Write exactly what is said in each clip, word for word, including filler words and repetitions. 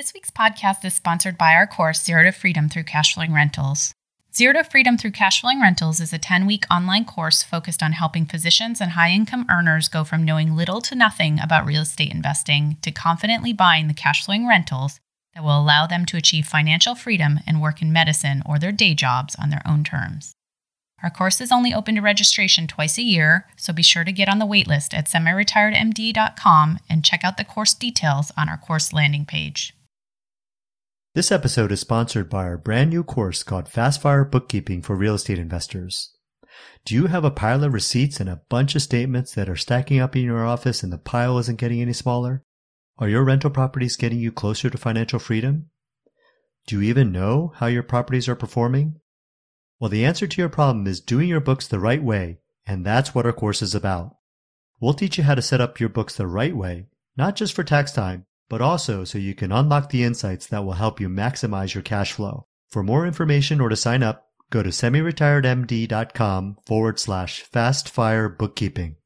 This week's podcast is sponsored by our course, Zero to Freedom Through Cash Flowing Rentals. Zero to Freedom Through Cash Flowing Rentals is a ten-week online course focused on helping physicians and high-income earners go from knowing little to nothing about real estate investing to confidently buying the cash flowing rentals that will allow them to achieve financial freedom and work in medicine or their day jobs on their own terms. Our course is only open to registration twice a year, so be sure to get on the waitlist at semi retired m d dot com and check out the course details on our course landing page. This episode is sponsored by our brand new course called Fast F I R E Bookkeeping for Real Estate Investors. Do you have a pile of receipts and a bunch of statements that are stacking up in your office and the pile isn't getting any smaller? Are your rental properties getting you closer to financial freedom? Do you even know how your properties are performing? Well, the answer to your problem is doing your books the right way, and that's what our course is about. We'll teach you how to set up your books the right way, not just for tax time, but also so you can unlock the insights that will help you maximize your cash flow. For more information or to sign up, go to semi retired m d dot com forward slash fast fire bookkeeping.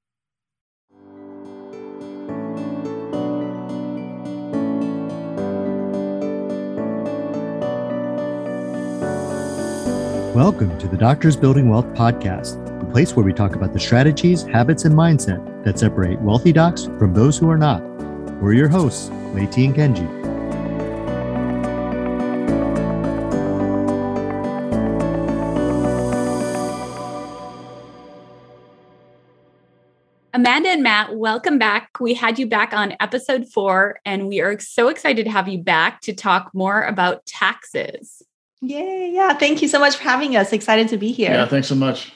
Welcome to the Doctors Building Wealth podcast, the place where we talk about the strategies, habits, and mindset that separate wealthy docs from those who are not. We're your hosts, Leite and Kenji. Amanda and Matt, welcome back. We had you back on episode four, and we are so excited to have you back to talk more about taxes. Yay. Yeah. Thank you so much for having us. Excited to be here. Yeah. Thanks so much.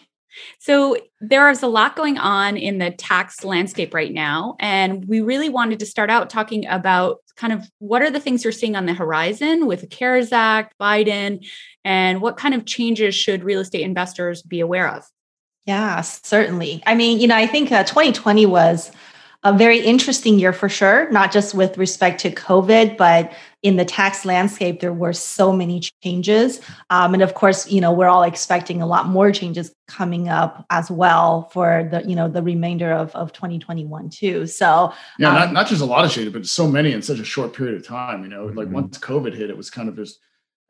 So there is a lot going on in the tax landscape right now. And we really wanted to start out talking about kind of what are the things you're seeing on the horizon with the CARES Act, Biden, and what kind of changes should real estate investors be aware of? Yeah, certainly. I mean, you know, I think uh, twenty twenty was a very interesting year for sure, not just with respect to COVID, but in the tax landscape, there were so many changes. Um, and of course, you know, we're all expecting a lot more changes coming up as well for the, you know, the remainder of, of twenty twenty-one too. So yeah, um, not, not just a lot of changes, but so many in such a short period of time, you know, like mm-hmm. once COVID hit, it was kind of just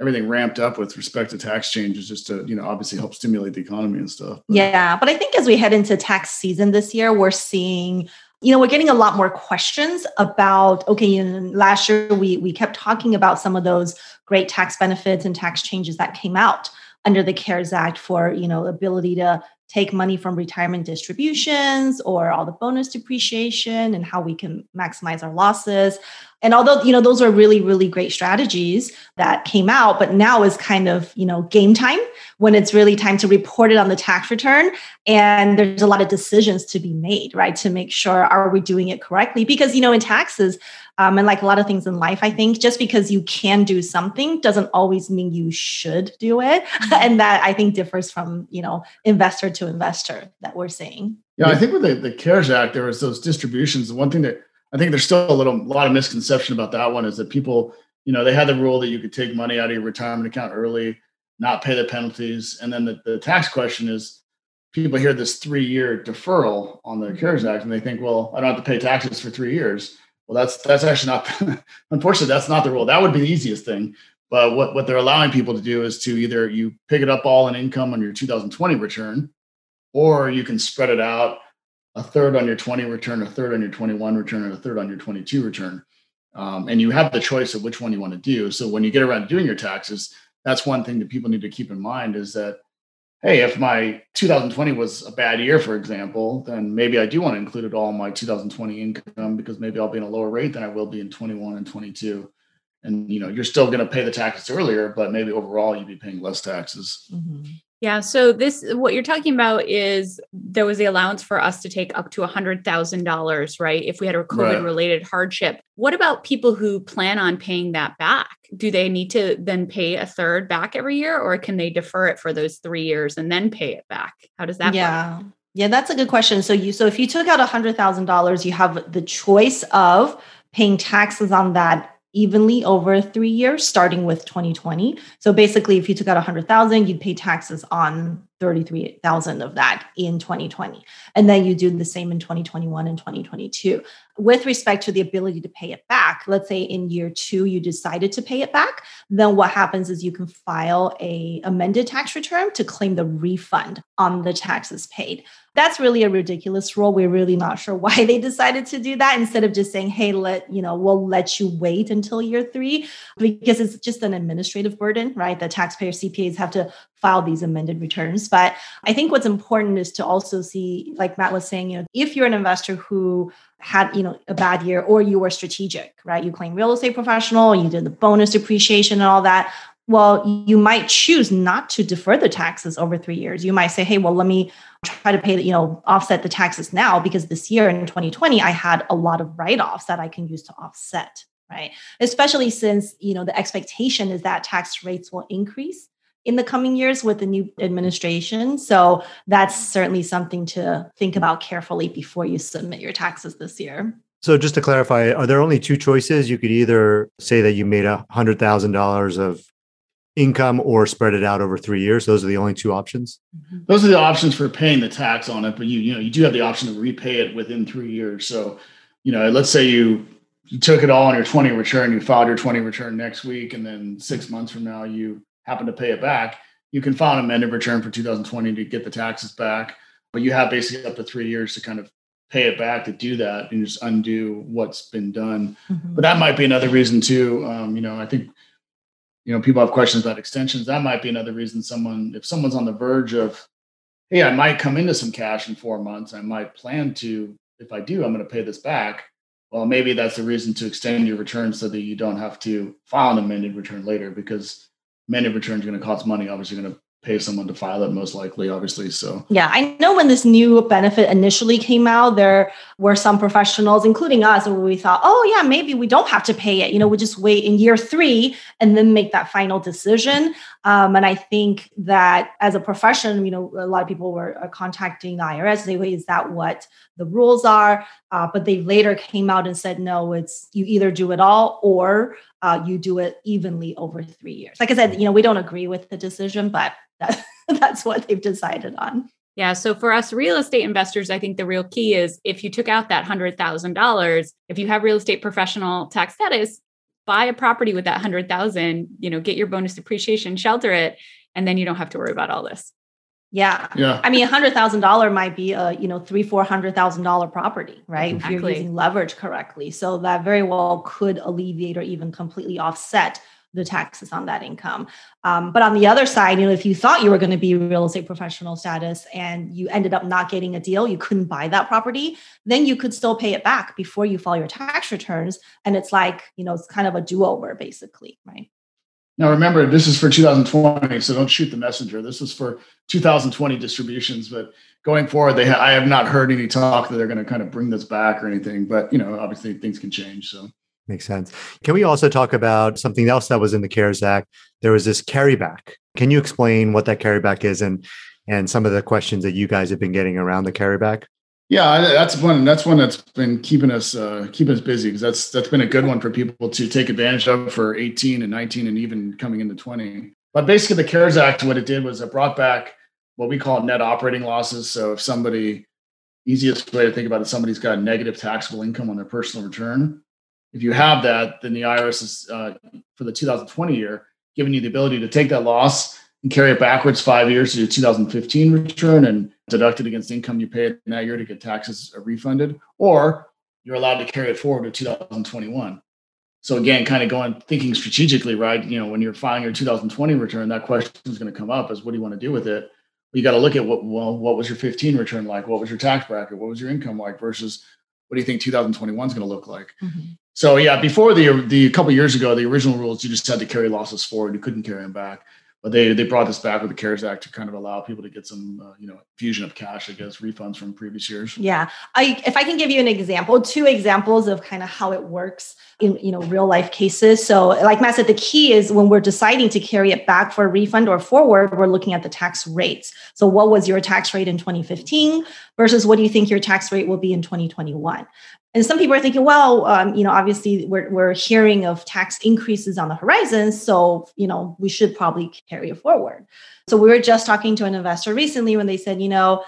everything ramped up with respect to tax changes just to, you know, obviously help stimulate the economy and stuff. But. Yeah. But I think as we head into tax season this year, we're seeing You know, we're getting a lot more questions about, okay, you know, last year we we kept talking about some of those great tax benefits and tax changes that came out under the CARES Act for, you know, ability to take money from retirement distributions or all the bonus depreciation and how we can maximize our losses. And although, you know, those are really, really great strategies that came out, but now is kind of, you know, game time when it's really time to report it on the tax return. And there's a lot of decisions to be made, right? To make sure, are we doing it correctly? Because, you know, in taxes, Um, and like a lot of things in life, I think just because you can do something doesn't always mean you should do it. And that I think differs from, you know, investor to investor that we're seeing. Yeah, I think with the, the CARES Act, there was those distributions. The one thing that I think there's still a little, a lot of misconception about that one is that people, you know, they had the rule that you could take money out of your retirement account early, not pay the penalties. And then the, the tax question is people hear this three-year deferral on the CARES Act and they think, well, I don't have to pay taxes for three years. Well, that's that's actually not, unfortunately, that's not the rule. That would be the easiest thing. But what, what they're allowing people to do is to either you pick it up all in income on your two thousand twenty return, or you can spread it out a third on your twenty return, a third on your twenty-one return, and a third on your twenty-two return. Um, and you have the choice of which one you want to do. So when you get around to doing your taxes, that's one thing that people need to keep in mind is that, hey, if my two thousand twenty was a bad year, for example, then maybe I do want to include it all in my two thousand twenty income because maybe I'll be in a lower rate than I will be in twenty-one and twenty-two. And, you know, you're still going to pay the taxes earlier, but maybe overall you'd be paying less taxes. Mm-hmm. Yeah. So this, what you're talking about is there was the allowance for us to take up to one hundred thousand dollars, right? If we had a COVID related right. hardship. What about people who plan on paying that back? Do they need to then pay a third back every year, or can they defer it for those three years and then pay it back? How does that yeah. work? Yeah, that's a good question. So you, so if you took out one hundred thousand dollars, you have the choice of paying taxes on that evenly over three years, starting with twenty twenty. So basically, if you took out one hundred thousand dollars, you'd pay taxes on thirty-three thousand dollars of that in twenty twenty. And then you do the same in twenty twenty-one and twenty twenty-two. with respect to the ability to pay it back, let's say in year two, you decided to pay it back, then what happens is you can file a amended tax return to claim the refund on the taxes paid. That's really a ridiculous rule. We're really not sure why they decided to do that instead of just saying, hey, let you know, we'll let you wait until year three, because it's just an administrative burden, right? The taxpayer C P As have to file these amended returns. But I think what's important is to also see, like Matt was saying, you know, if you're an investor who had, you know, a bad year, or you were strategic, right? You claim real estate professional, you did the bonus depreciation and all that. Well, you might choose not to defer the taxes over three years. You might say, hey, well, let me try to pay, the, you know, offset the taxes now, because this year in twenty twenty, I had a lot of write-offs that I can use to offset, right? Especially since, you know, the expectation is that tax rates will increase in the coming years with the new administration. So that's certainly something to think about carefully before you submit your taxes this year. So just to clarify, are there only two choices? You could either say that you made one hundred thousand dollars of income or spread it out over three years. Those are the only two options. Those are the options for paying the tax on it, but you, you know, you do have the option to repay it within three years. So, you know, let's say you, you took it all on your twenty return, you filed your twenty return next week, and then six months from now, you happen to pay it back. You can file an amended return for two thousand twenty to get the taxes back, but you have basically up to three years to kind of pay it back to do that and just undo what's been done. Mm-hmm. But that might be another reason too. Um, you know, I think, you know, people have questions about extensions. That might be another reason someone, if someone's on the verge of, hey, I might come into some cash in four months. I might plan to, if I do, I'm going to pay this back. Well, maybe that's a reason to extend your return so that you don't have to file an amended return later, because amended returns are going to cost money. Obviously, going to pay someone to file it, most likely, obviously. So yeah, I know when this new benefit initially came out, there were some professionals, including us, where we thought, oh yeah, maybe we don't have to pay it. You know, we'll just wait in year three and then make that final decision. Um, and I think that as a profession, you know, a lot of people were uh, contacting the I R S. They wait, is that what the rules are? Uh, but they later came out and said, no, it's you either do it all or uh, you do it evenly over three years. Like I said, you know, we don't agree with the decision, but That, that's what they've decided on. Yeah. So for us real estate investors, I think the real key is if you took out that one hundred thousand dollars, if you have real estate professional tax status, buy a property with that one hundred thousand dollars, you know, get your bonus depreciation, shelter it, and then you don't have to worry about all this. Yeah. yeah. I mean, one hundred thousand dollars might be a, you know, three, four hundred thousand dollars property, right? Exactly. If you're using leverage correctly. So that very well could alleviate or even completely offset the taxes on that income. Um, but on the other side, you know, if you thought you were going to be real estate professional status and you ended up not getting a deal, you couldn't buy that property, then you could still pay it back before you file your tax returns. And it's like, you know, it's kind of a do-over basically, right? Now, remember, this is for two thousand twenty, so don't shoot the messenger. This is for two thousand twenty distributions, but going forward, they ha- I have not heard any talk that they're going to kind of bring this back or anything, but, you know, obviously things can change, so. Makes sense. Can we also talk about something else that was in the CARES Act? There was this carryback. Can you explain what that carryback is and and some of the questions that you guys have been getting around the carryback? Yeah, that's one. That's one that's been keeping us uh, keeping us busy, because that's that's been a good one for people to take advantage of for eighteen and nineteen and even coming into twenty. But basically, the CARES Act, what it did was it brought back what we call net operating losses. So if somebody, easiest way to think about it, somebody's got negative taxable income on their personal return. If you have that, then the I R S is, uh, for the two thousand twenty year, giving you the ability to take that loss and carry it backwards five years to your two thousand fifteen return and deduct it against income you paid in that year to get taxes refunded, or you're allowed to carry it forward to two thousand twenty-one. So again, kind of going, thinking strategically, right? You know, when you're filing your two thousand twenty return, that question is going to come up is, what do you want to do with it? You got to look at what, well, what was your fifteen return like? What was your tax bracket? What was your income like versus what do you think two thousand twenty-one is going to look like? Mm-hmm. So yeah, before the the a couple of years ago, the original rules, you just had to carry losses forward; you couldn't carry them back. But they they brought this back with the CARES Act to kind of allow people to get some uh, you know infusion of cash, I guess, refunds from previous years. Yeah, I, if I can give you an example, two examples of kind of how it works in you know real life cases. So like Matt said, the key is when we're deciding to carry it back for a refund or forward, we're looking at the tax rates. So what was your tax rate in twenty fifteen versus what do you think your tax rate will be in twenty twenty-one? And some people are thinking, well, um, you know, obviously we're we're hearing of tax increases on the horizon, so you know we should probably carry it forward. So we were just talking to an investor recently when they said, you know,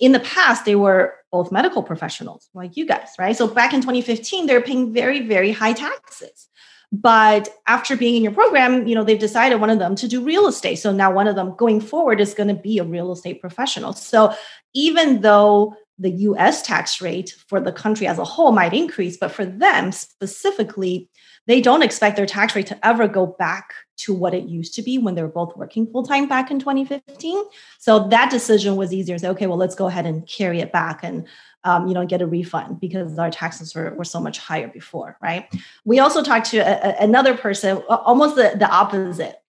in the past, they were both medical professionals like you guys, right? So back in twenty fifteen, they're paying very, very high taxes. But after being in your program, you know, they've decided one of them to do real estate. So now one of them going forward is going to be a real estate professional. So even though the U S tax rate for the country as a whole might increase, but for them specifically, they don't expect their tax rate to ever go back to what it used to be when they were both working full-time back in twenty fifteen. So that decision was easier to say, okay, well, let's go ahead and carry it back and um, you know, get a refund because our taxes were, were so much higher before, right? We also talked to a, a, another person, almost the, the opposite.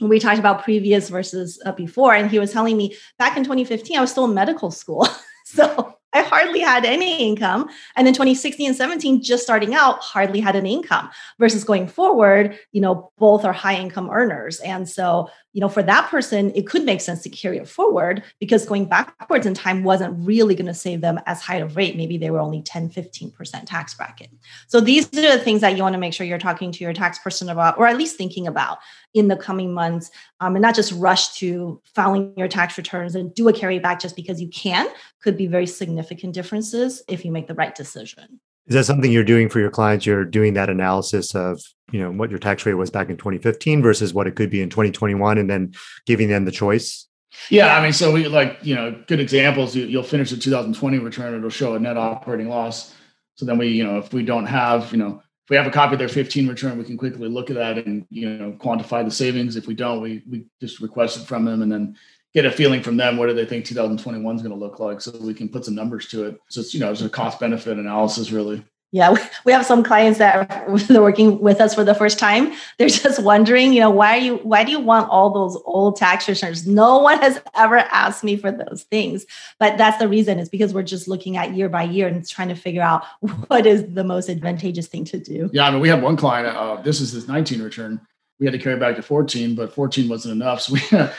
We talked about previous versus uh, before, and he was telling me back in twenty fifteen, I was still in medical school. So I hardly had any income. And then twenty sixteen and seventeen, just starting out, hardly had an income versus going forward, you know, both are high income earners. And so, you know, for that person, it could make sense to carry it forward because going backwards in time wasn't really going to save them as high of rate. Maybe they were only ten, fifteen percent tax bracket. So these are the things that you want to make sure you're talking to your tax person about, or at least thinking about in the coming months, um, and not just rush to filing your tax returns and do a carry back just because you can. Could be very significant differences if you make the right decision. Is that something you're doing for your clients? You're doing that analysis of, you know, what your tax rate was back in twenty fifteen versus what it could be in twenty twenty-one, and then giving them the choice? Yeah, yeah. I mean, so we like, you know, good examples, you, you'll finish the two thousand twenty return, it'll show a net operating loss. So then we, you know, if we don't have, you know, if we have a copy of their fifteen return, we can quickly look at that and, you know, quantify the savings. If we don't, we we just request it from them and then get a feeling from them. What do they think two thousand twenty-one is going to look like? So we can put some numbers to it. So it's, you know, it's a cost benefit analysis, really. Yeah. We have some clients that are they're working with us for the first time. They're just wondering, you know, why are you, why do you want all those old tax returns? No one has ever asked me for those things, but that's the reason is because we're just looking at year by year and trying to figure out what is the most advantageous thing to do. Yeah. I mean, we have one client, uh, this is his nineteen return. We had to carry back to fourteen, but fourteen wasn't enough. So we had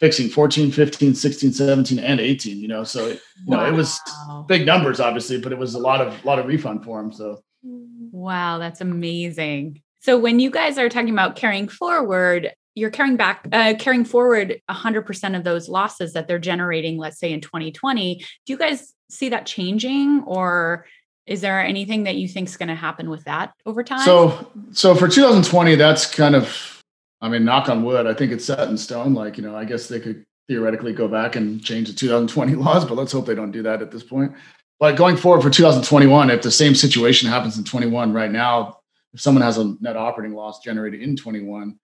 fixing fourteen, fifteen, sixteen, seventeen, and eighteen, you know, so, it, you wow. know, it was big numbers, obviously, but it was a lot of, lot of refund for them. So. Wow. That's amazing. So when you guys are talking about carrying forward, you're carrying back, uh, carrying forward one hundred percent of those losses that they're generating, let's say in twenty twenty, do you guys see that changing, or is there anything that you think is going to happen with that over time? So, so for two thousand twenty, that's kind of, I mean, knock on wood, I think it's set in stone. Like, you know, I guess they could theoretically go back and change the two thousand twenty laws, but let's hope they don't do that at this point. But going forward for two thousand twenty-one, if the same situation happens in twenty-one right now, if someone has a net operating loss generated in twenty-one,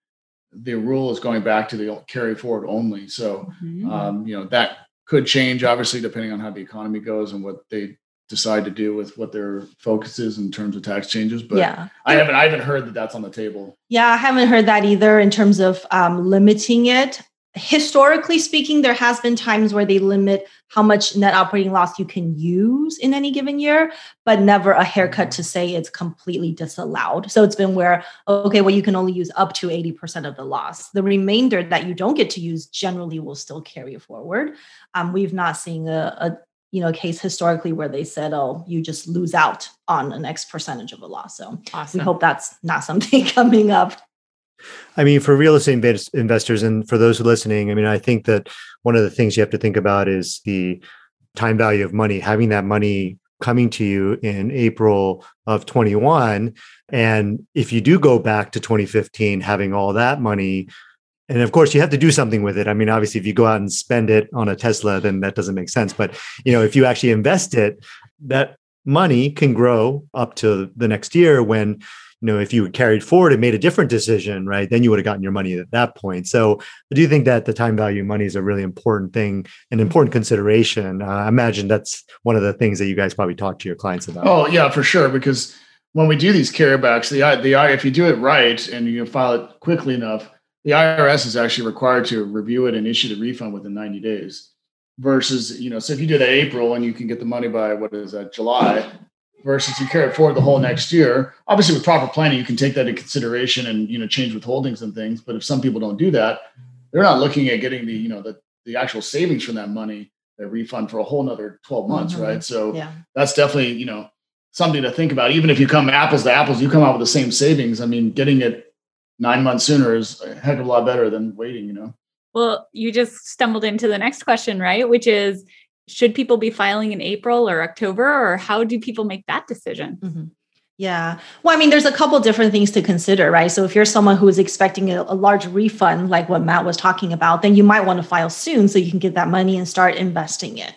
the rule is going back to the carry forward only. So, mm-hmm. um, you know, that could change, obviously, depending on how the economy goes and what they decide to do with what their focus is in terms of tax changes. But yeah. I haven't, I haven't heard that that's on the table. Yeah. I haven't heard that either in terms of um, limiting it. Historically speaking, there has been times where they limit how much net operating loss you can use in any given year, but never a haircut to say it's completely disallowed. So it's been where, okay, well, you can only use up to eighty percent of the loss. The remainder that you don't get to use generally will still carry forward. Um, we've not seen a, a you know, case historically where they said, oh, you just lose out on an X percentage of a loss. So awesome. We hope that's not something coming up. I mean, for real estate invest- investors and for those who are listening, I mean, I think that one of the things you have to think about is the time value of money, having that money coming to you in April of twenty-one. And if you do go back to twenty fifteen, having all that money. And of course, you have to do something with it. I mean, obviously, if you go out and spend it on a Tesla, then that doesn't make sense. But, you know, if you actually invest it, that money can grow up to the next year when, you know, if you had carried forward and made a different decision, right, then you would have gotten your money at that point. So I do think that the time value of money is a really important thing, an important consideration. Uh, I imagine that's one of the things that you guys probably talk to your clients about. Oh, yeah, for sure. Because when we do these carrybacks, the, the if you do it right and you file it quickly enough, the I R S is actually required to review it and issue the refund within ninety days versus, you know, so if you do that April and you can get the money by, what is that, July, versus you carry it forward the whole next year. Obviously, with proper planning, you can take that into consideration and, you know, change withholdings and things. But if some people don't do that, they're not looking at getting the, you know, the, the actual savings from that money, the refund for a whole nother twelve months, mm-hmm. right? So yeah. That's definitely, you know, something to think about. Even if you come apples to apples, you come out with the same savings. I mean, getting it nine months sooner is a heck of a lot better than waiting, you know? Well, you just stumbled into the next question, right? Which is, should people be filing in April or October, or how do people make that decision? Mm-hmm. Yeah. Well, I mean, there's a couple different things to consider, right? So if you're someone who is expecting a, a large refund, like what Matt was talking about, then you might want to file soon so you can get that money and start investing it.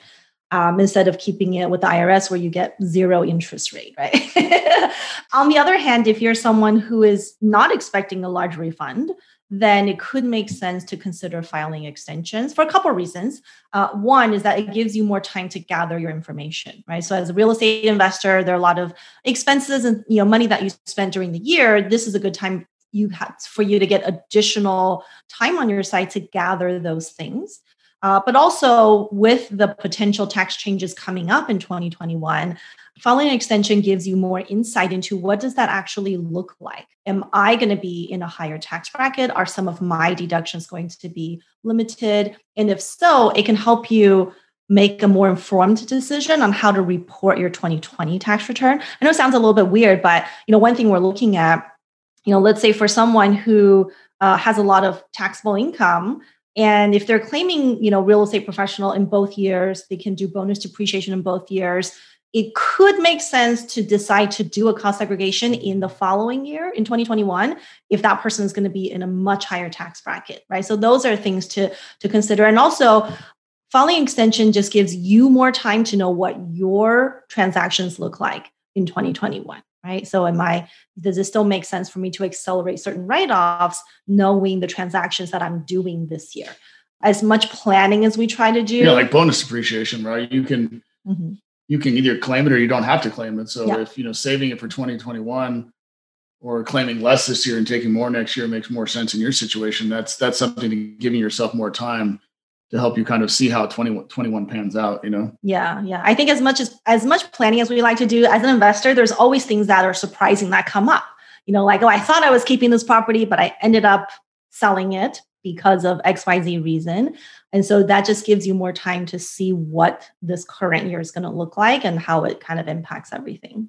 Um, instead of keeping it with the I R S where you get zero interest rate, right? On the other hand, if you're someone who is not expecting a large refund, then it could make sense to consider filing extensions for a couple of reasons. Uh, one is that it gives you more time to gather your information, right? So as a real estate investor, there are a lot of expenses and, you know, money that you spent during the year. This is a good time you have for you to get additional time on your side to gather those things. Uh, but also with the potential tax changes coming up in twenty twenty-one, filing an extension gives you more insight into what does that actually look like? Am I going to be in a higher tax bracket? Are some of my deductions going to be limited? And if so, it can help you make a more informed decision on how to report your twenty twenty tax return. I know it sounds a little bit weird, but you know, one thing we're looking at, you know, let's say for someone who uh, has a lot of taxable income, and if they're claiming, you know, real estate professional in both years, they can do bonus depreciation in both years. It could make sense to decide to do a cost segregation in the following year, in twenty twenty-one, if that person is going to be in a much higher tax bracket, right? So those are things to, to consider. And also, filing extension just gives you more time to know what your transactions look like in twenty twenty-one. Right? So am I, does it still make sense for me to accelerate certain write-offs knowing the transactions that I'm doing this year? As much planning as we try to do. Yeah, like bonus depreciation, right? You can mm-hmm. you can either claim it or you don't have to claim it. So yeah. if, you know, saving it for twenty twenty-one or claiming less this year and taking more next year makes more sense in your situation, that's that's something to giving yourself more time to help you kind of see how twenty twenty-one pans out, you know? Yeah, yeah. I think as much as as much planning as we like to do as an investor, there's always things that are surprising that come up. You know, like, oh, I thought I was keeping this property, but I ended up selling it because of X Y Z reason. And so that just gives you more time to see what this current year is going to look like and how it kind of impacts everything.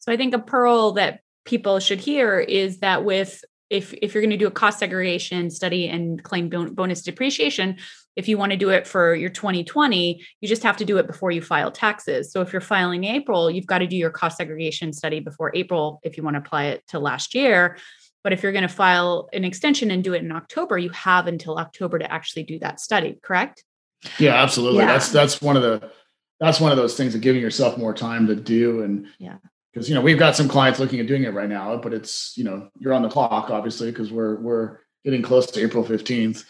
So I think a pearl that people should hear is that with if if you're going to do a cost segregation study and claim bon- bonus depreciation, if you want to do it for your twenty twenty, you just have to do it before you file taxes. So if you're filing April, you've got to do your cost segregation study before April if you want to apply it to last year. But if you're going to file an extension and do it in October, you have until October to actually do that study, correct? Yeah, absolutely. Yeah. That's that's one of the that's one of those things of giving yourself more time to do. And yeah, because you know, we've got some clients looking at doing it right now, but it's, you know, you're on the clock, obviously, because we're we're getting close to April fifteenth.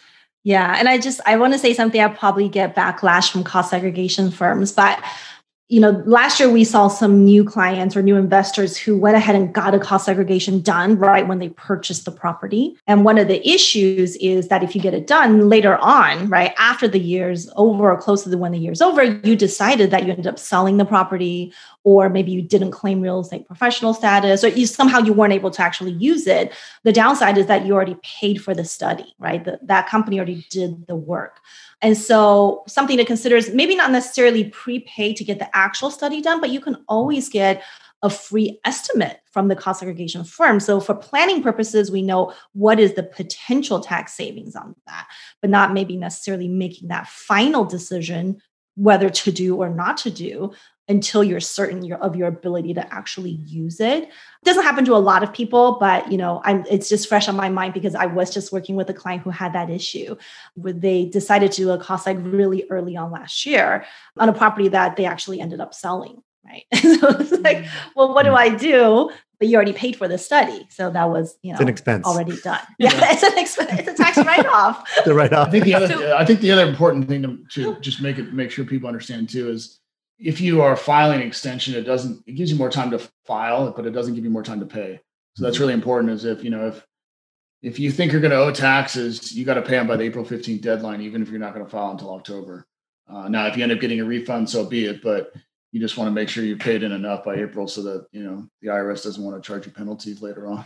Yeah. And I just, I want to say something, I probably get backlash from cost segregation firms, but, you know, last year we saw some new clients or new investors who went ahead and got a cost segregation done right when they purchased the property. And one of the issues is that if you get it done later on, right, after the year's over or close to the when the year's over, you decided that you ended up selling the property, or maybe you didn't claim real estate professional status, or you somehow you weren't able to actually use it. The downside is that you already paid for the study, right? The, that company already did the work. And so something to consider is maybe not necessarily prepay to get the actual study done, but you can always get a free estimate from the cost segregation firm. So for planning purposes, we know what is the potential tax savings on that, but not maybe necessarily making that final decision whether to do or not to do until you're certain of your ability to actually use it. It doesn't happen to a lot of people, but you know, I'm, it's just fresh on my mind because I was just working with a client who had that issue where they decided to do a cost seg really early on last year on a property that they actually ended up selling, right? So it's like, well, what do I do? But you already paid for the study. So that was, you know, it's an expense already done. Yeah, yeah. It's an expense. It's a tax write-off. The write-off. I think the other, so, I think the other important thing to, to just make it, make sure people understand too is, if you are filing an extension, it doesn't, it gives you more time to file, but it doesn't give you more time to pay. So that's really important is if, you know, if, if you think you're going to owe taxes, you got to pay them by the April fifteenth deadline, even if you're not going to file until October. Uh, now, if you end up getting a refund, so be it, but you just want to make sure you paid in enough by April so that, you know, the I R S doesn't want to charge you penalties later on.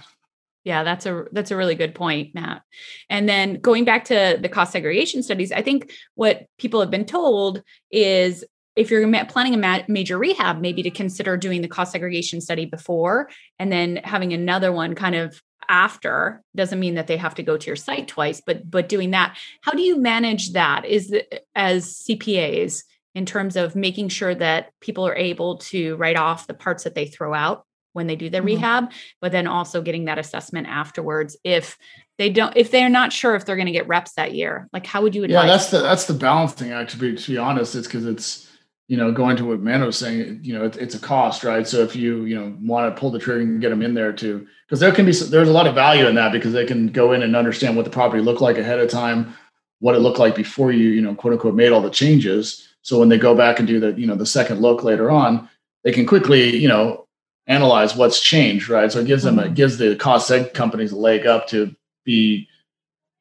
Yeah, that's a that's a really good point, Matt. And then going back to the cost segregation studies, I think what people have been told is, if you're planning a ma- major rehab, maybe to consider doing the cost segregation study before and then having another one kind of after. Doesn't mean that they have to go to your site twice, but but doing that. How do you manage that? Is the, as C P As in terms of making sure that people are able to write off the parts that they throw out when they do their mm-hmm. rehab, but then also getting that assessment afterwards. If they don't, if they're not sure if they're going to get reps that year, like how would you advise? Yeah, that's the, that's the balancing act, to be, to be honest. It's because it's, you know, going to what Amanda was saying, you know, it, it's a cost, right? So if you, you know, want to pull the trigger and get them in there too, because there can be, there's a lot of value in that because they can go in and understand what the property looked like ahead of time, what it looked like before you, you know, quote unquote, made all the changes. So when they go back and do the, you know, the second look later on, they can quickly, you know, analyze what's changed, right? So it gives them, mm-hmm. it gives the cost seg companies a leg up to be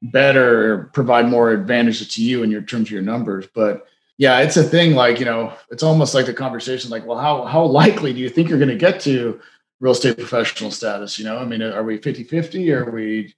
better or provide more advantages to you in your terms of your numbers. But yeah, it's a thing like, you know, it's almost like the conversation, like, well, how, how likely do you think you're going to get to real estate professional status? You know, I mean, are we fifty-fifty? Are we,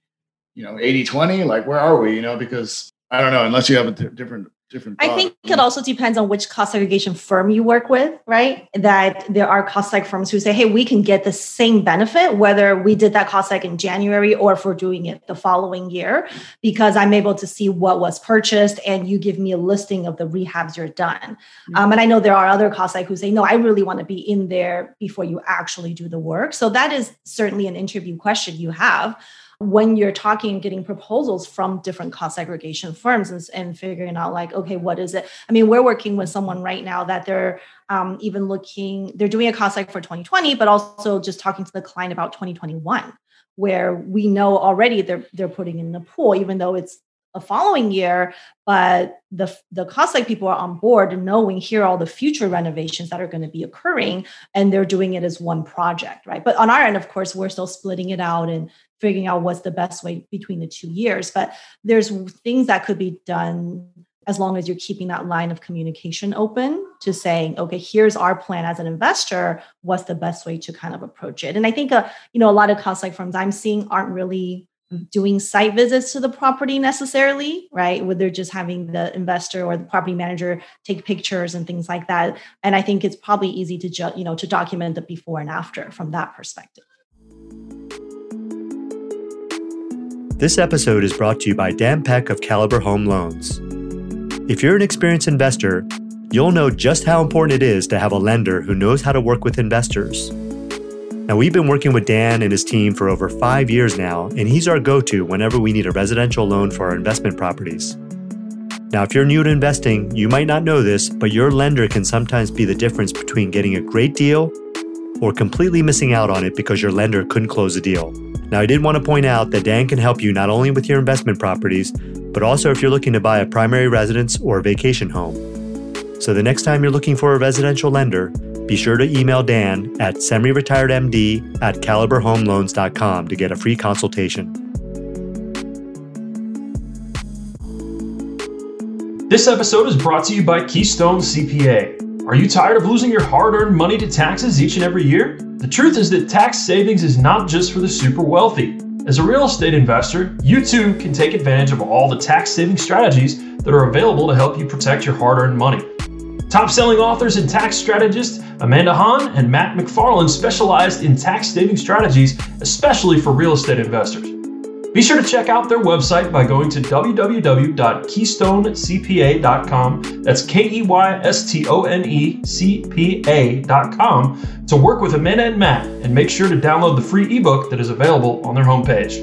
you know, eighty-twenty? Like, where are we? You know, because I don't know, unless you have a th- different Different I think it also depends on which cost segregation firm you work with, right? That there are cost seg firms who say, hey, we can get the same benefit whether we did that cost seg in January or if we're doing it the following year, because I'm able to see what was purchased and you give me a listing of the rehabs you're done. Mm-hmm. Um, and I know there are other cost seg who say, no, I really want to be in there before you actually do the work. So that is certainly an interview question you have when you're talking and getting proposals from different cost segregation firms and, and figuring out like, okay, what is it? I mean, we're working with someone right now that they're um, even looking, they're doing a cost seg for twenty twenty, but also just talking to the client about twenty twenty-one, where we know already they're, they're putting in the pool, even though it's a following year, but the, the cost seg people are on board knowing here are all the future renovations that are going to be occurring, and they're doing it as one project, right? But on our end, of course, we're still splitting it out and figuring out what's the best way between the two years. But there's things that could be done as long as you're keeping that line of communication open to saying, okay, here's our plan as an investor. What's the best way to kind of approach it? And I think, uh, you know, a lot of cost seg firms I'm seeing aren't really doing site visits to the property necessarily, right? Where they're just having the investor or the property manager take pictures and things like that. And I think it's probably easy to ju- you know, to document the before and after from that perspective. This episode is brought to you by Dan Peck of Caliber Home Loans. If you're an experienced investor, you'll know just how important it is to have a lender who knows how to work with investors. Now, we've been working with Dan and his team for over five years now, and he's our go-to whenever we need a residential loan for our investment properties. Now, if you're new to investing, you might not know this, but your lender can sometimes be the difference between getting a great deal or completely missing out on it because your lender couldn't close a deal. Now, I did want to point out that Dan can help you not only with your investment properties, but also if you're looking to buy a primary residence or a vacation home. So the next time you're looking for a residential lender, be sure to email Dan at semi-retired M D at caliber home loans dot com to get a free consultation. This episode is brought to you by Keystone C P A. Are you tired of losing your hard-earned money to taxes each and every year? The truth is that tax savings is not just for the super wealthy. As a real estate investor, you too can take advantage of all the tax-saving strategies that are available to help you protect your hard-earned money. Top-selling authors and tax strategists Amanda Han and Matt McFarland specialized in tax-saving strategies, especially for real estate investors. Be sure to check out their website by going to w w w dot keystone c p a dot com, that's K E Y S T O N E C P A dot com, to work with Amanda and Matt, and make sure to download the free ebook that is available on their homepage.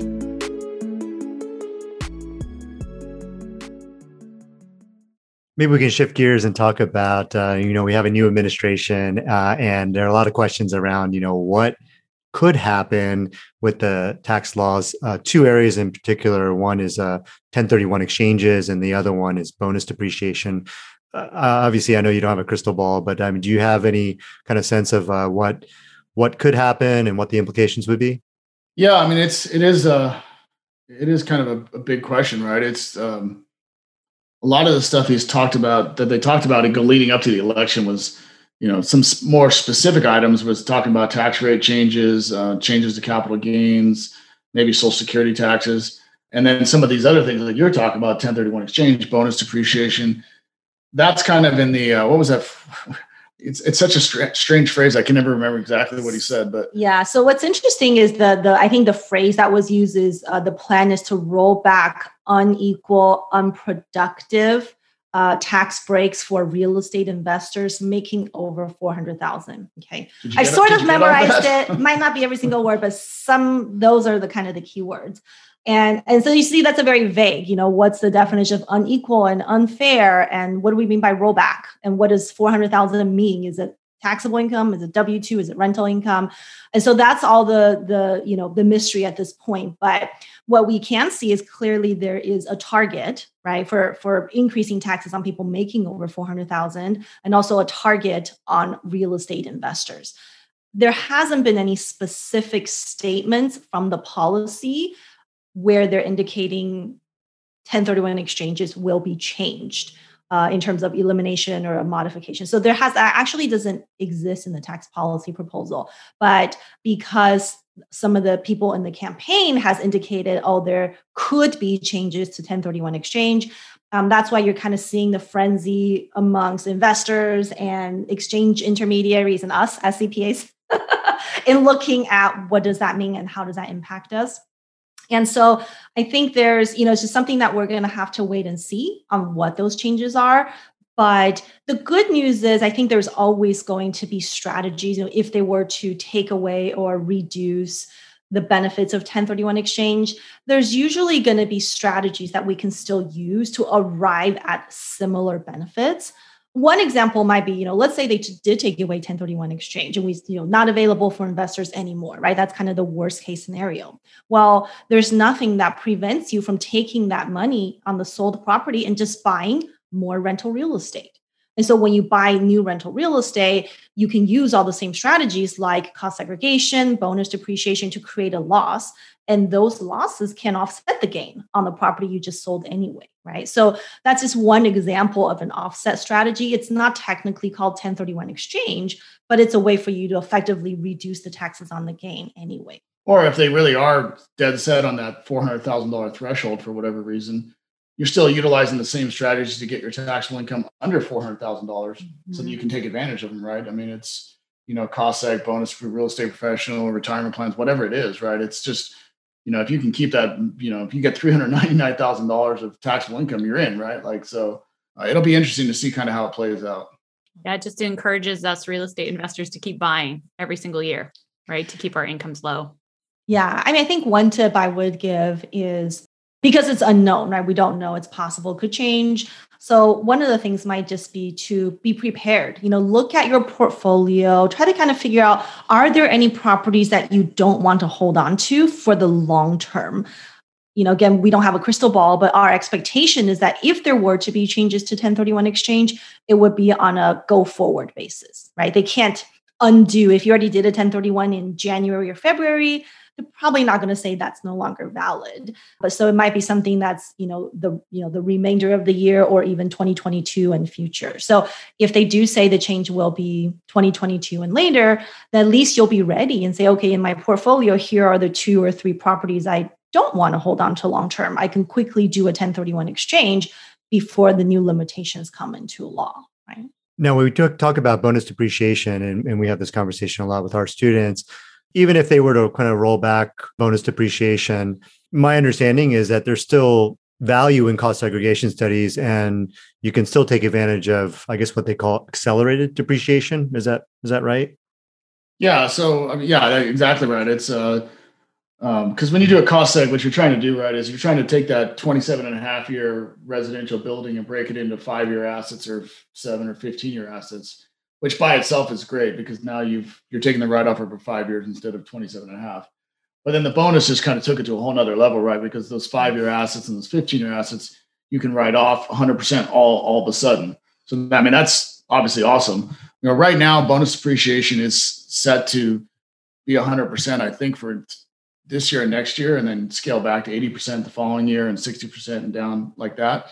Maybe we can shift gears and talk about, uh, you know, we have a new administration uh, and there are a lot of questions around, you know, what could happen with the tax laws. Uh, two areas in particular. One is uh, ten thirty-one exchanges and the other one is bonus depreciation. Uh, obviously, I know you don't have a crystal ball, but I mean, do you have any kind of sense of uh, what what could happen and what the implications would be? Yeah, I mean, it's it is uh, it is kind of a, a big question, right? It's um... a lot of the stuff he's talked about that they talked about it leading up to the election was, you know, some more specific items was talking about tax rate changes, uh, changes to capital gains, maybe social security taxes. And then some of these other things that you're talking about, ten thirty-one exchange, bonus depreciation, that's kind of in the, uh, what was that? It's it's such a str- strange phrase. I can never remember exactly what he said, but yeah. So what's interesting is the, the, I think the phrase that was used is uh, the plan is to roll back unequal, unproductive uh, tax breaks for real estate investors making over four hundred thousand dollars. Okay. I sort of memorized it. Might not be every single word, but some, those are the kind of the key words. And, and so you see, that's a very vague, you know, what's the definition of unequal and unfair? And what do we mean by rollback? And what does four hundred thousand dollars mean? Is it taxable income? Is it W two? Is it rental income? And so that's all the, the, you know, the mystery at this point. But what we can see is clearly there is a target, right, for, for increasing taxes on people making over four hundred thousand dollars, and also a target on real estate investors. There hasn't been any specific statements from the policy where they're indicating ten thirty-one exchanges will be changed uh, in terms of elimination or a modification. So there has actually doesn't exist in the tax policy proposal, but because some of the people in the campaign has indicated, oh, there could be changes to ten thirty-one exchange. Um, that's why you're kind of seeing the frenzy amongst investors and exchange intermediaries and us as C P As in looking at what does that mean and how does that impact us. And so I think there's, you know, it's just something that we're going to have to wait and see on what those changes are. But the good news is I think there's always going to be strategies, you know, if they were to take away or reduce the benefits of ten thirty-one exchange, there's usually going to be strategies that we can still use to arrive at similar benefits. One example might be, you know, let's say they t- did take away ten thirty-one exchange and we, you know, not available for investors anymore, right? That's kind of the worst case scenario. Well, there's nothing that prevents you from taking that money on the sold property and just buying more rental real estate. And so when you buy new rental real estate, you can use all the same strategies like cost segregation, bonus depreciation to create a loss. And those losses can offset the gain on the property you just sold anyway, right? So that's just one example of an offset strategy. It's not technically called ten thirty-one exchange, but it's a way for you to effectively reduce the taxes on the gain anyway. Or if they really are dead set on that four hundred thousand dollars threshold for whatever reason, you're still utilizing the same strategies to get your taxable income under four hundred thousand dollars mm-hmm. so that you can take advantage of them, right? I mean, it's, you know, cost seg, bonus for real estate professional, retirement plans, whatever it is, right? It's just, you know, if you can keep that, you know, if you get three hundred ninety-nine thousand dollars of taxable income, you're in, right? Like, so uh, it'll be interesting to see kind of how it plays out. Yeah, it just encourages us real estate investors to keep buying every single year, right? To keep our incomes low. Yeah. I mean, I think one tip I would give is, because it's unknown, right? We don't know. It's possible. It could change. So one of the things might just be to be prepared. You know, look at your portfolio. Try to kind of figure out, are there any properties that you don't want to hold on to for the long term? You know, again, we don't have a crystal ball, but our expectation is that if there were to be changes to ten thirty-one exchange, it would be on a go forward basis, right? They can't undo. If you already did a ten thirty-one in January or February, they're probably not going to say that's no longer valid. But so it might be something that's, you know, the, you know, the remainder of the year or even twenty twenty-two and future. So if they do say the change will be twenty twenty-two and later, then at least you'll be ready and say, okay, in my portfolio, here are the two or three properties I don't want to hold on to long-term. I can quickly do a ten thirty-one exchange before the new limitations come into law, right? Now, when we talk, talk about bonus depreciation, and, and we have this conversation a lot with our students, even if they were to kind of roll back bonus depreciation, my understanding is that there's still value in cost segregation studies, and you can still take advantage of, I guess, what they call accelerated depreciation. Is that is that right? Yeah. So I mean, yeah, exactly right. It's uh, um, because when you do a cost seg, what you're trying to do, right, is you're trying to take that twenty-seven and a half year residential building and break it into five year assets or seven or fifteen year assets. Which by itself is great because now you've, you're taking the write-off over five years instead of twenty-seven and a half. But then the bonus just kind of took it to a whole nother level, right? Because those five-year assets and those fifteen-year assets, you can write off one hundred percent all, all of a sudden. So, I mean, that's obviously awesome. You know, right now, bonus depreciation is set to be one hundred percent, I think, for this year and next year, and then scale back to eighty percent the following year and sixty percent and down like that.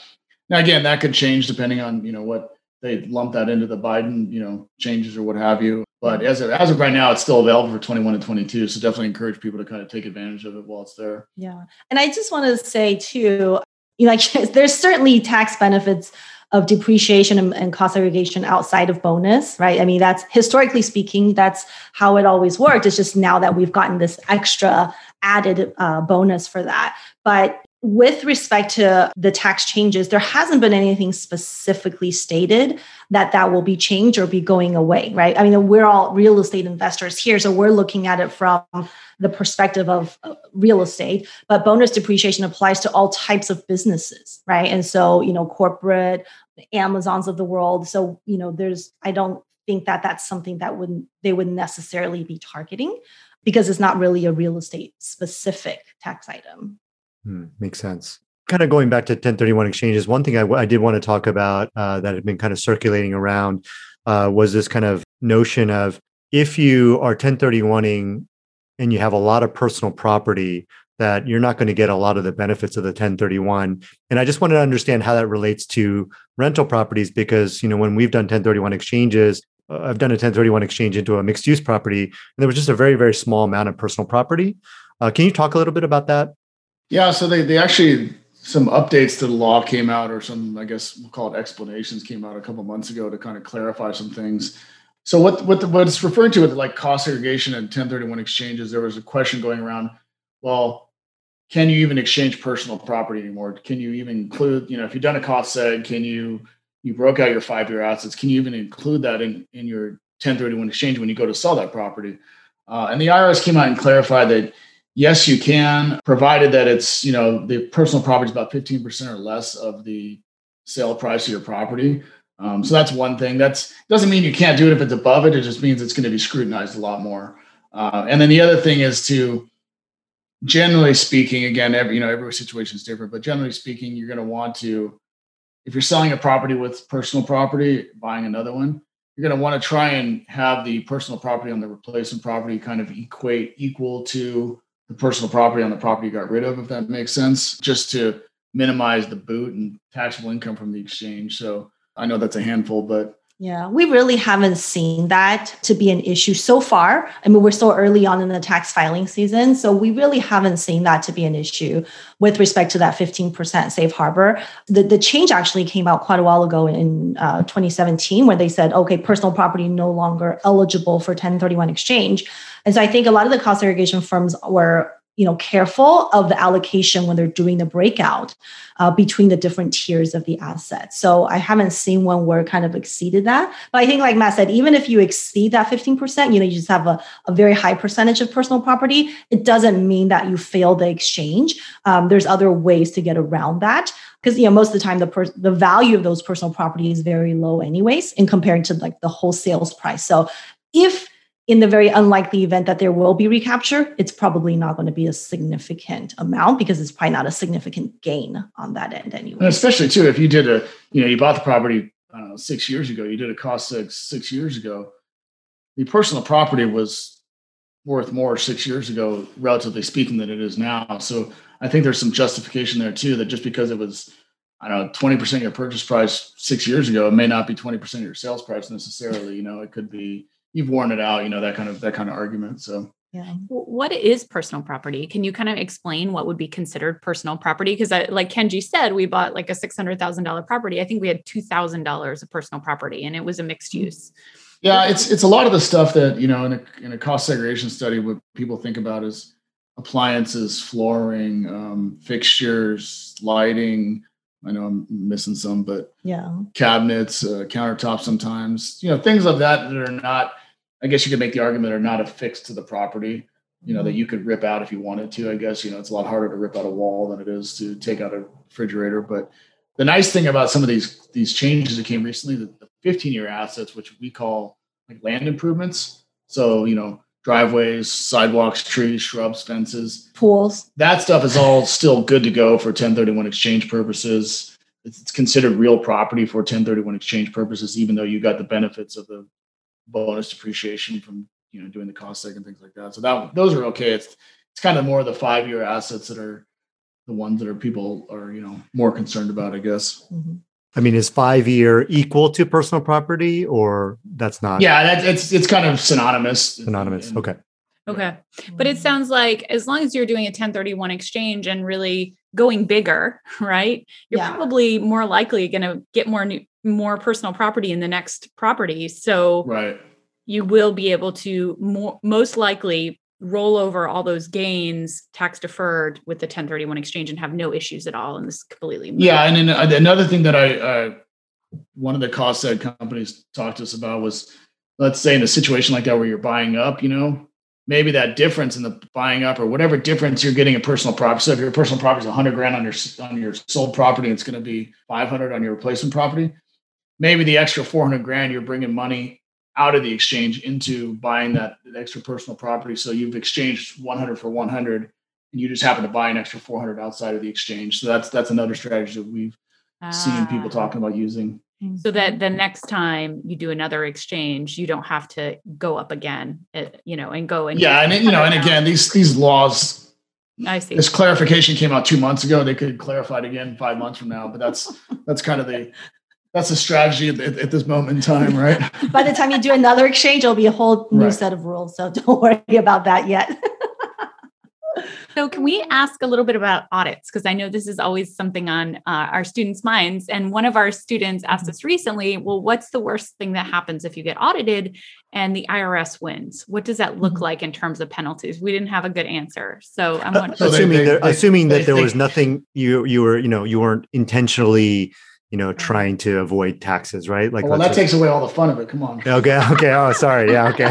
Now, again, that could change depending on, you know, what, they lump that into the Biden, you know, changes or what have you. But as of, as of right now, it's still available for twenty-one and twenty-two. So definitely encourage people to kind of take advantage of it while it's there. Yeah. And I just want to say too, you know, like there's certainly tax benefits of depreciation and, and cost segregation outside of bonus, right? I mean, that's historically speaking, that's how it always worked. It's just now that we've gotten this extra added uh, bonus for that. But with respect to the tax changes, there hasn't been anything specifically stated that that will be changed or be going away, right? I mean, we're all real estate investors here, so we're looking at it from the perspective of real estate, but bonus depreciation applies to all types of businesses, right? And so, you know, corporate, Amazons of the world. So, you know, there's, I don't think that that's something that wouldn't, they wouldn't necessarily be targeting because it's not really a real estate specific tax item. Hmm, makes sense. Kind of going back to ten thirty-one exchanges, one thing I, I did want to talk about uh, that had been kind of circulating around uh, was this kind of notion of if you are ten thirty-one-ing and you have a lot of personal property, that you're not going to get a lot of the benefits of the ten thirty-one. And I just wanted to understand how that relates to rental properties, because you know when we've done ten thirty-one exchanges, uh, I've done a ten thirty-one exchange into a mixed-use property, and there was just a very, very small amount of personal property. Uh, can you talk a little bit about that? Yeah, so they they actually, some updates to the law came out, or some, I guess we'll call it explanations, came out a couple of months ago to kind of clarify some things. So what what the, what it's referring to with like cost segregation and ten thirty-one exchanges, there was a question going around, well, can you even exchange personal property anymore? Can you even include, you know, if you've done a cost seg, can you, you broke out your five-year assets, can you even include that in, in your ten thirty-one exchange when you go to sell that property? Uh, and the I R S came out and clarified that yes, you can, provided that it's, you know, the personal property is about fifteen percent or less of the sale price of your property. Um, so that's one thing. That's doesn't mean you can't do it if it's above it. It just means it's going to be scrutinized a lot more. Uh, and then the other thing is to, generally speaking, again, every, you know, every situation is different, but generally speaking, you're going to want to, if you're selling a property with personal property, buying another one, you're going to want to try and have the personal property on the replacement property kind of equate equal to the personal property on the property you got rid of, if that makes sense, just to minimize the boot and taxable income from the exchange. So I know that's a handful, but. Yeah, we really haven't seen that to be an issue so far. I mean, we're so early on in the tax filing season, so we really haven't seen that to be an issue with respect to that fifteen percent safe harbor. The the change actually came out quite a while ago in uh, twenty seventeen, where they said, okay, personal property no longer eligible for ten thirty-one exchange. And so I think a lot of the cost segregation firms were, you know, careful of the allocation when they're doing the breakout uh, between the different tiers of the assets. So I haven't seen one where kind of exceeded that. But I think like Matt said, even if you exceed that fifteen percent, you know, you just have a, a very high percentage of personal property, it doesn't mean that you fail the exchange. Um, there's other ways to get around that. Because, you know, most of the time, the per- the value of those personal property is very low anyways, in comparing to like the whole sales price. So if in the very unlikely event that there will be recapture, it's probably not going to be a significant amount because it's probably not a significant gain on that end anyway. And especially too, if you did a, you know, you bought the property uh, six years ago, you did a cost six, six years ago, the personal property was worth more six years ago, relatively speaking, than it is now. So I think there's some justification there too, that just because it was, I don't know, twenty percent of your purchase price six years ago, it may not be twenty percent of your sales price necessarily, you know, it could be, you've worn it out, you know, that kind of, that kind of argument. So yeah. What is personal property? Can you kind of explain what would be considered personal property? Cause I, like Kenji said, we bought like a six hundred thousand dollars property. I think we had two thousand dollars of personal property and it was a mixed use. Yeah. It's, it's a lot of the stuff that, you know, in a, in a cost segregation study, what people think about is appliances, flooring, um, fixtures, lighting. I know I'm missing some, but yeah, cabinets, uh, countertops, sometimes, you know, things like that, that are not, I guess you could make the argument are not affixed to the property, you know, that you could rip out if you wanted to. I guess, you know, it's a lot harder to rip out a wall than it is to take out a refrigerator. But the nice thing about some of these these changes that came recently, the fifteen-year assets, which we call like land improvements. So, you know, driveways, sidewalks, trees, shrubs, fences, pools, that stuff is all still good to go for ten thirty-one exchange purposes. It's considered real property for ten thirty-one exchange purposes, even though you got the benefits of the bonus depreciation from, you know, doing the cost seg and things like that. So that those are okay. It's it's kind of more of the five-year assets that are the ones that are people are, you know, more concerned about, I guess. Mm-hmm. I mean, is five-year equal to personal property, or that's not? Yeah, that's, it's it's kind of synonymous. Synonymous. And, okay. Okay. But it sounds like as long as you're doing a ten thirty-one exchange and really going bigger, right? You're yeah. probably more likely going to get more new, more personal property in the next property. So right. you will be able to more, most likely roll over all those gains tax deferred with the ten thirty-one exchange and have no issues at all. And this is completely. Yeah. Out. And then another thing that I, uh, one of the costs that companies talked to us about was, let's say in a situation like that, where you're buying up, you know, maybe that difference in the buying up or whatever difference you're getting a personal property. So if your personal property is a hundred grand on your, on your sold property, it's going to be five hundred on your replacement property. Maybe the extra four hundred grand, you're bringing money out of the exchange into buying that extra personal property. So you've exchanged one hundred for one hundred and you just happen to buy an extra four hundred outside of the exchange. So that's, that's another strategy that we've ah. seen people talking about using. So that the next time you do another exchange, you don't have to go up again, you know, and go and yeah, and it, you know, and again, these these laws. I see. This clarification came out two months ago. They could clarify it again five months from now, but that's that's kind of the that's the strategy at, at this moment in time, right? By the time you do another exchange, it'll be a whole new right. set of rules. So don't worry about that yet. So can we ask a little bit about audits? Because I know this is always something on uh, our students' minds. And one of our students asked us recently, well, what's the worst thing that happens if you get audited and the I R S wins? What does that look like in terms of penalties? We didn't have a good answer. So I'm uh, so assuming, they, they, assuming that there was nothing you you were, you know, you weren't intentionally, you know, trying to avoid taxes, right? Like, well, that say, takes away all the fun of it. Come on. Okay. Okay. Oh, sorry. Yeah. Okay.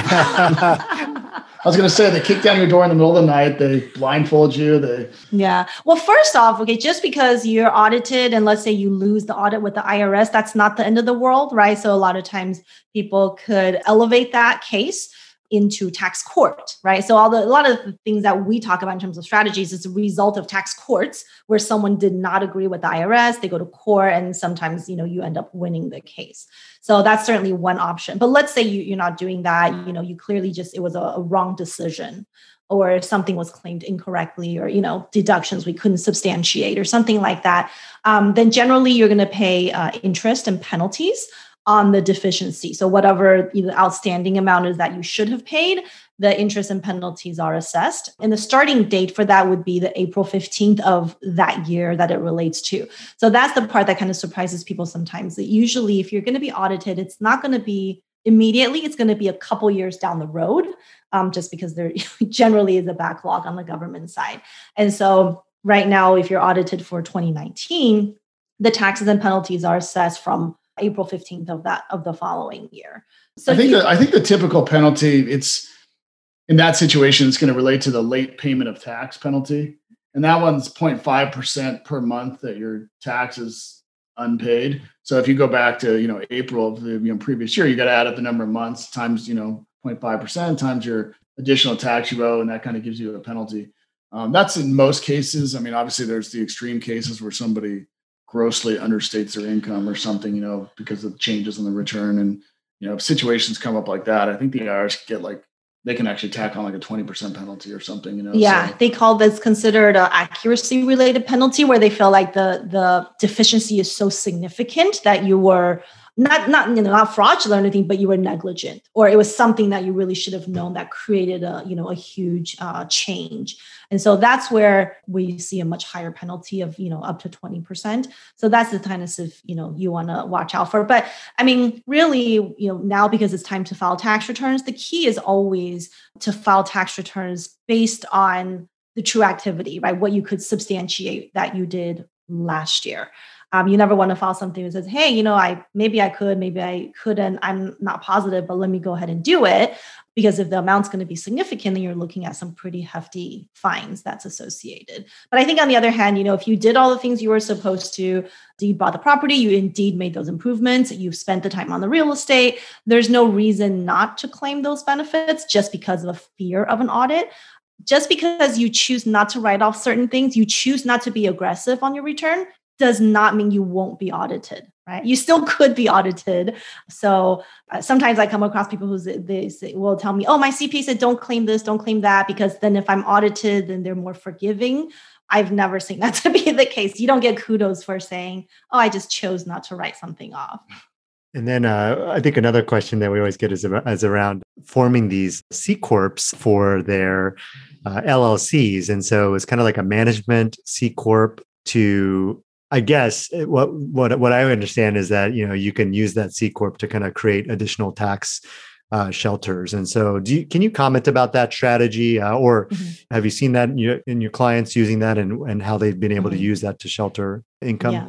I was going to say, they kicked down your door in the middle of the night. They blindfold you. They Yeah. Well, first off, okay, just because you're audited and let's say you lose the audit with the I R S, that's not the end of the world, right? So a lot of times people could elevate that case into tax court, right? So all the, a lot of the things that we talk about in terms of strategies is a result of tax courts where someone did not agree with the I R S, they go to court, and sometimes, you know, you end up winning the case. So that's certainly one option. But let's say you, you're not doing that, you know, you clearly just, it was a, a wrong decision, or something was claimed incorrectly, or, you know, deductions we couldn't substantiate or something like that. Um, then generally you're going to pay uh, interest and penalties on the deficiency. So whatever the outstanding amount is that you should have paid, the interest and penalties are assessed. And the starting date for that would be the April fifteenth of that year that it relates to. So that's the part that kind of surprises people sometimes. That usually if you're going to be audited, it's not going to be immediately, it's going to be a couple years down the road, um, just because there generally is a backlog on the government side. And so right now, if you're audited for twenty nineteen, the taxes and penalties are assessed from April fifteenth of that of the following year. So I think you, the, I think the typical penalty, it's in that situation, it's going to relate to the late payment of tax penalty. And that one's zero point five percent per month that your tax is unpaid. So if you go back to, you know, April of the you know, previous year, you got to add up the number of months times, you know, zero point five percent times your additional tax you owe. And that kind of gives you a penalty. Um, that's in most cases. I mean, obviously there's the extreme cases where somebody grossly understates their income or something, you know, because of changes in the return. And, you know, if situations come up like that, I think the I R S get like, they can actually tack on like a twenty percent penalty or something, you know? Yeah. So they call this considered an accuracy related penalty, where they feel like the, the deficiency is so significant that you were not, not, you know, not fraudulent or anything, but you were negligent, or it was something that you really should have known that created a, you know, a huge uh, change. And so that's where we see a much higher penalty of, you know, up to twenty percent. So that's the kind of stuff, you know, you want to watch out for. But I mean, really, you know, now because it's time to file tax returns, the key is always to file tax returns based on the true activity, right? What you could substantiate that you did last year. Um, you never want to file something that says, hey, you know, I maybe I could, maybe I couldn't, I'm not positive, but let me go ahead and do it. Because if the amount's going to be significant, then you're looking at some pretty hefty fines that's associated. But I think on the other hand, you know, if you did all the things you were supposed to, you bought the property, you indeed made those improvements, you've spent the time on the real estate, there's no reason not to claim those benefits just because of a fear of an audit. Just because you choose not to write off certain things, you choose not to be aggressive on your return, does not mean you won't be audited, right? You still could be audited. So uh, sometimes I come across people who they say, will tell me, oh, my C P A said, don't claim this, don't claim that, because then if I'm audited, then they're more forgiving. I've never seen that to be the case. You don't get kudos for saying, oh, I just chose not to write something off. And then uh, I think another question that we always get is, about, is around forming these C-corps for their uh, L L Cs. And so it's kind of like a management C-corp to, I guess what what what I understand is that, you know, you can use that C corp to kind of create additional tax uh, shelters. And so do you, can you comment about that strategy uh, or mm-hmm. have you seen that in your, in your clients using that and, and how they've been able mm-hmm. to use that to shelter income? Yeah.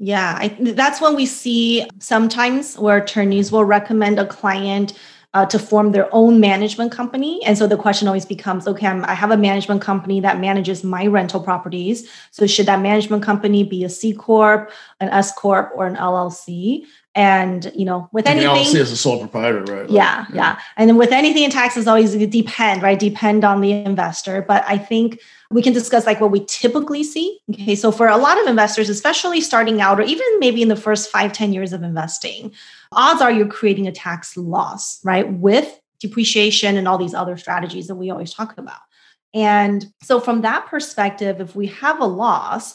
Yeah, I, that's when we see sometimes where attorneys will recommend a client uh, to form their own management company. And so the question always becomes, okay, I'm, I have a management company that manages my rental properties. So should that management company be a C-corp, an S-corp, or an L L C? And, you know, with anything, an L L C is a sole proprietor, right? Like, yeah, yeah, yeah. And then with anything in taxes, always depend, right? Depend on the investor. But I think we can discuss like what we typically see. Okay. So for a lot of investors, especially starting out, or even maybe in the first five, ten years of investing, odds are you're creating a tax loss, right? With depreciation and all these other strategies that we always talk about. And so from that perspective, if we have a loss,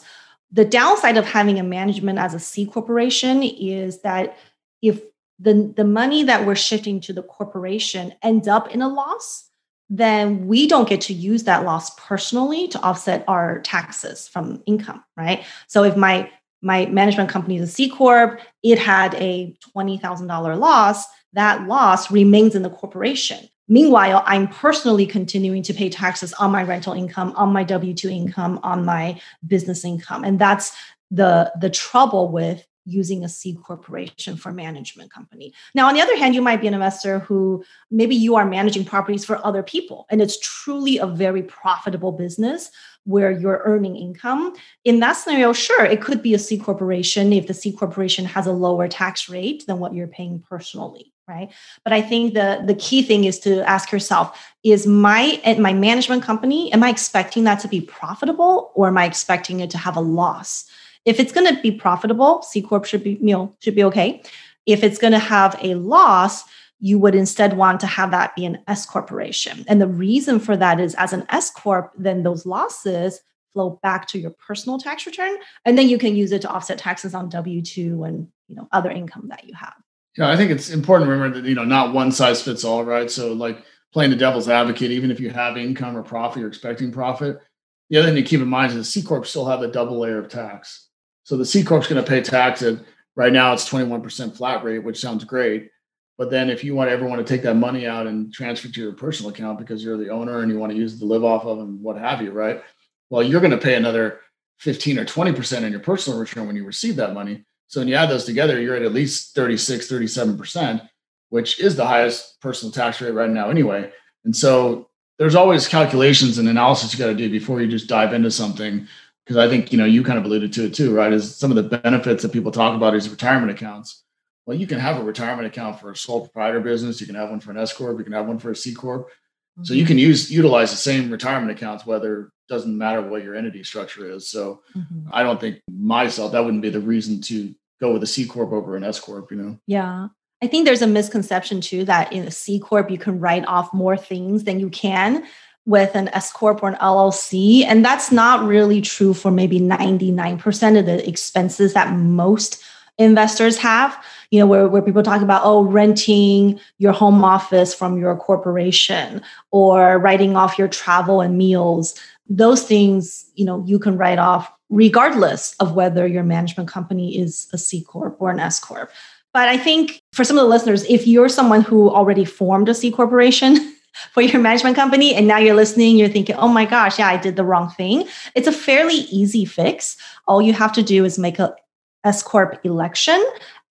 the downside of having a management as a C corporation is that if the, the money that we're shifting to the corporation ends up in a loss, then we don't get to use that loss personally to offset our taxes from income, right? So if my, my management company is a C corp, it had a twenty thousand dollars loss, that loss remains in the corporation. Meanwhile, I'm personally continuing to pay taxes on my rental income, on my W two income, on my business income. And that's the, the trouble with using a C corporation for management company. Now, on the other hand, you might be an investor who maybe you are managing properties for other people, and it's truly a very profitable business where you're earning income. In that scenario, sure, it could be a C corporation if the C corporation has a lower tax rate than what you're paying personally. Right. But I think the, the key thing is to ask yourself, is my at my management company, am I expecting that to be profitable, or am I expecting it to have a loss? If it's going to be profitable, C Corp should be, you know, should be okay. If it's going to have a loss, you would instead want to have that be an S corporation. And the reason for that is, as an S Corp, then those losses flow back to your personal tax return, and then you can use it to offset taxes on W two and, you know, other income that you have. Yeah, I think it's important to remember that, you know, not one size fits all, right? So like playing the devil's advocate, even if you have income or profit, you're expecting profit. The other thing to keep in mind is the C Corp still have a double layer of tax. So the C Corp's going to pay tax at, right now it's twenty-one percent flat rate, which sounds great. But then if you want everyone to take that money out and transfer to your personal account because you're the owner and you want to use it to live off of and what have you, right? Well, you're going to pay another fifteen or twenty percent on your personal return when you receive that money. So when you add those together, you're at at least thirty-six, thirty-seven percent, which is the highest personal tax rate right now anyway. And so there's always calculations and analysis you got to do before you just dive into something. Because I think, you know, you kind of alluded to it too, right? Is some of the benefits that people talk about is retirement accounts. Well, you can have a retirement account for a sole proprietor business. You can have one for an S Corp. You can have one for a C Corp. Mm-hmm. So you can use utilize the same retirement accounts, whether doesn't matter what your entity structure is. So mm-hmm. I don't think myself, that wouldn't be the reason to go with a C Corp over an S Corp, you know? Yeah. I think there's a misconception too, that in a C Corp, you can write off more things than you can with an S Corp or an L L C. And that's not really true for maybe ninety-nine percent of the expenses that most investors have, you know, where, where people talk about, oh, renting your home office from your corporation or writing off your travel and meals. Those things, you know, you can write off regardless of whether your management company is a C Corp or an S Corp. But I think for some of the listeners, if you're someone who already formed a C corporation for your management company, and now you're listening, you're thinking, oh my gosh, yeah, I did the wrong thing. It's a fairly easy fix. All you have to do is make a S Corp election.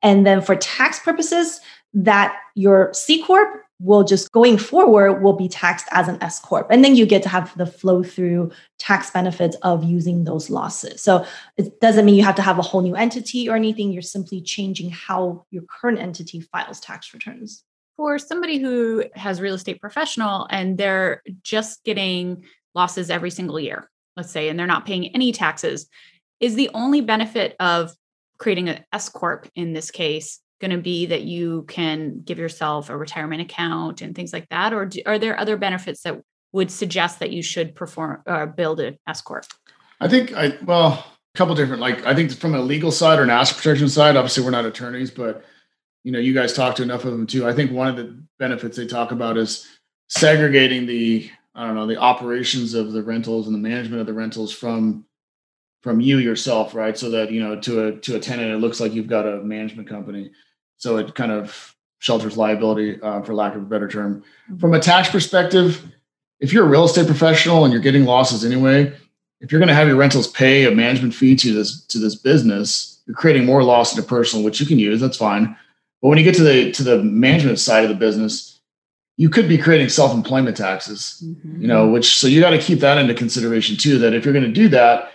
And then for tax purposes, that your C Corp will just going forward will be taxed as an S Corp. And then you get to have the flow through tax benefits of using those losses. So it doesn't mean you have to have a whole new entity or anything. You're simply changing how your current entity files tax returns. For somebody who has real estate professional and they're just getting losses every single year, let's say, and they're not paying any taxes, is the only benefit of creating an S Corp in this case going to be that you can give yourself a retirement account and things like that? Or do, are there other benefits that would suggest that you should perform or uh, build an S Corp? I think, I well, a couple different, like I think from a legal side or an asset protection side, obviously we're not attorneys, but you know, you guys talk to enough of them too. I think one of the benefits they talk about is segregating the, I don't know, the operations of the rentals and the management of the rentals from from you yourself, right? So that, you know, to a to a tenant, it looks like you've got a management company. So it kind of shelter's liability, uh, for lack of a better term. From a tax perspective, if you're a real estate professional and you're getting losses anyway, if you're going to have your rentals pay a management fee to this to this business, you're creating more loss into personal, which you can use. That's fine. But when you get to the to the management side of the business, you could be creating self-employment taxes, mm-hmm. you know, which so you got to keep that into consideration too. That if you're going to do that,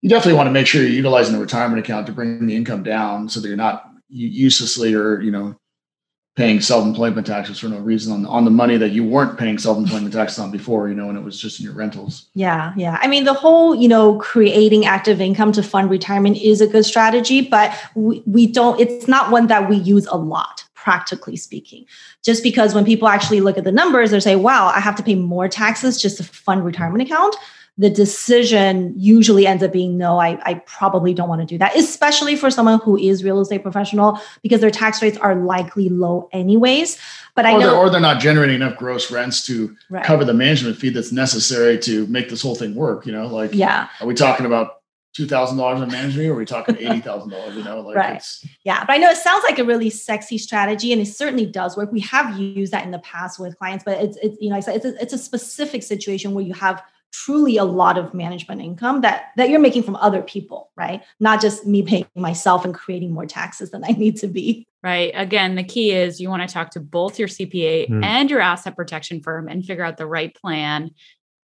you definitely want to make sure you're utilizing the retirement account to bring the income down, so that you're not uselessly or you know paying self-employment taxes for no reason on, on the money that you weren't paying self-employment taxes on before, you know, and it was just in your rentals. Yeah. Yeah. I mean, the whole, you know, creating active income to fund retirement is a good strategy, but we, we don't, it's not one that we use a lot, practically speaking, just because when people actually look at the numbers, they say, wow, I have to pay more taxes just to fund retirement account. The decision usually ends up being, no, I, I probably don't want to do that, especially for someone who is real estate professional, because their tax rates are likely low anyways. But or I know, they're, or they're not generating enough gross rents to right. cover the management fee that's necessary to make this whole thing work. You know, like, yeah. are we talking about two thousand dollars in management, or are we talking eighty thousand dollars? You know, like right. it's, yeah. But I know it sounds like a really sexy strategy, and it certainly does work. We have used that in the past with clients, but it's, it's you know, it's a, it's a specific situation where you have truly a lot of management income that, that you're making from other people, right? Not just me paying myself and creating more taxes than I need to be. Right. Again, the key is you want to talk to both your C P A mm. and your asset protection firm and figure out the right plan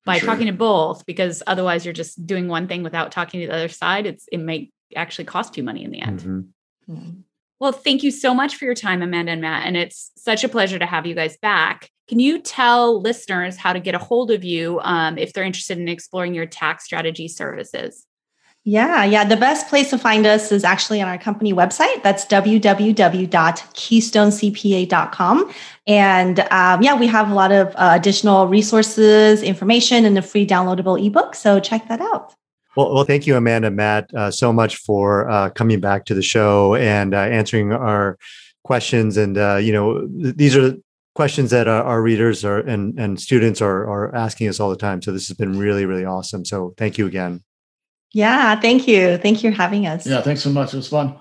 by sure. talking to both, because otherwise you're just doing one thing without talking to the other side. It's, it may actually cost you money in the end. Mm-hmm. Mm. Well, thank you so much for your time, Amanda and Matt. And it's such a pleasure to have you guys back. Can you tell listeners how to get a hold of you um, if they're interested in exploring your tax strategy services? Yeah, yeah. The best place to find us is actually on our company website. That's w w w dot keystone c p a dot com. And um, yeah, we have a lot of uh, additional resources, information, and a free downloadable ebook. So check that out. Well, well, thank you, Amanda, Matt, uh, so much for uh, coming back to the show and uh, answering our questions. And, uh, you know, th- these are questions that our, our readers are, and, and students are, are asking us all the time. So this has been really, really awesome. So thank you again. Yeah, thank you. Thank you for having us. Yeah, thanks so much. It was fun.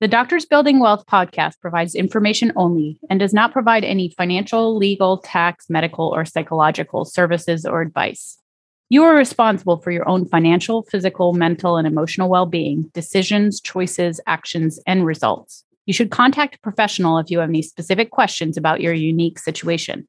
The Doctors Building Wealth podcast provides information only and does not provide any financial, legal, tax, medical, or psychological services or advice. You are responsible for your own financial, physical, mental, and emotional well-being, decisions, choices, actions, and results. You should contact a professional if you have any specific questions about your unique situation.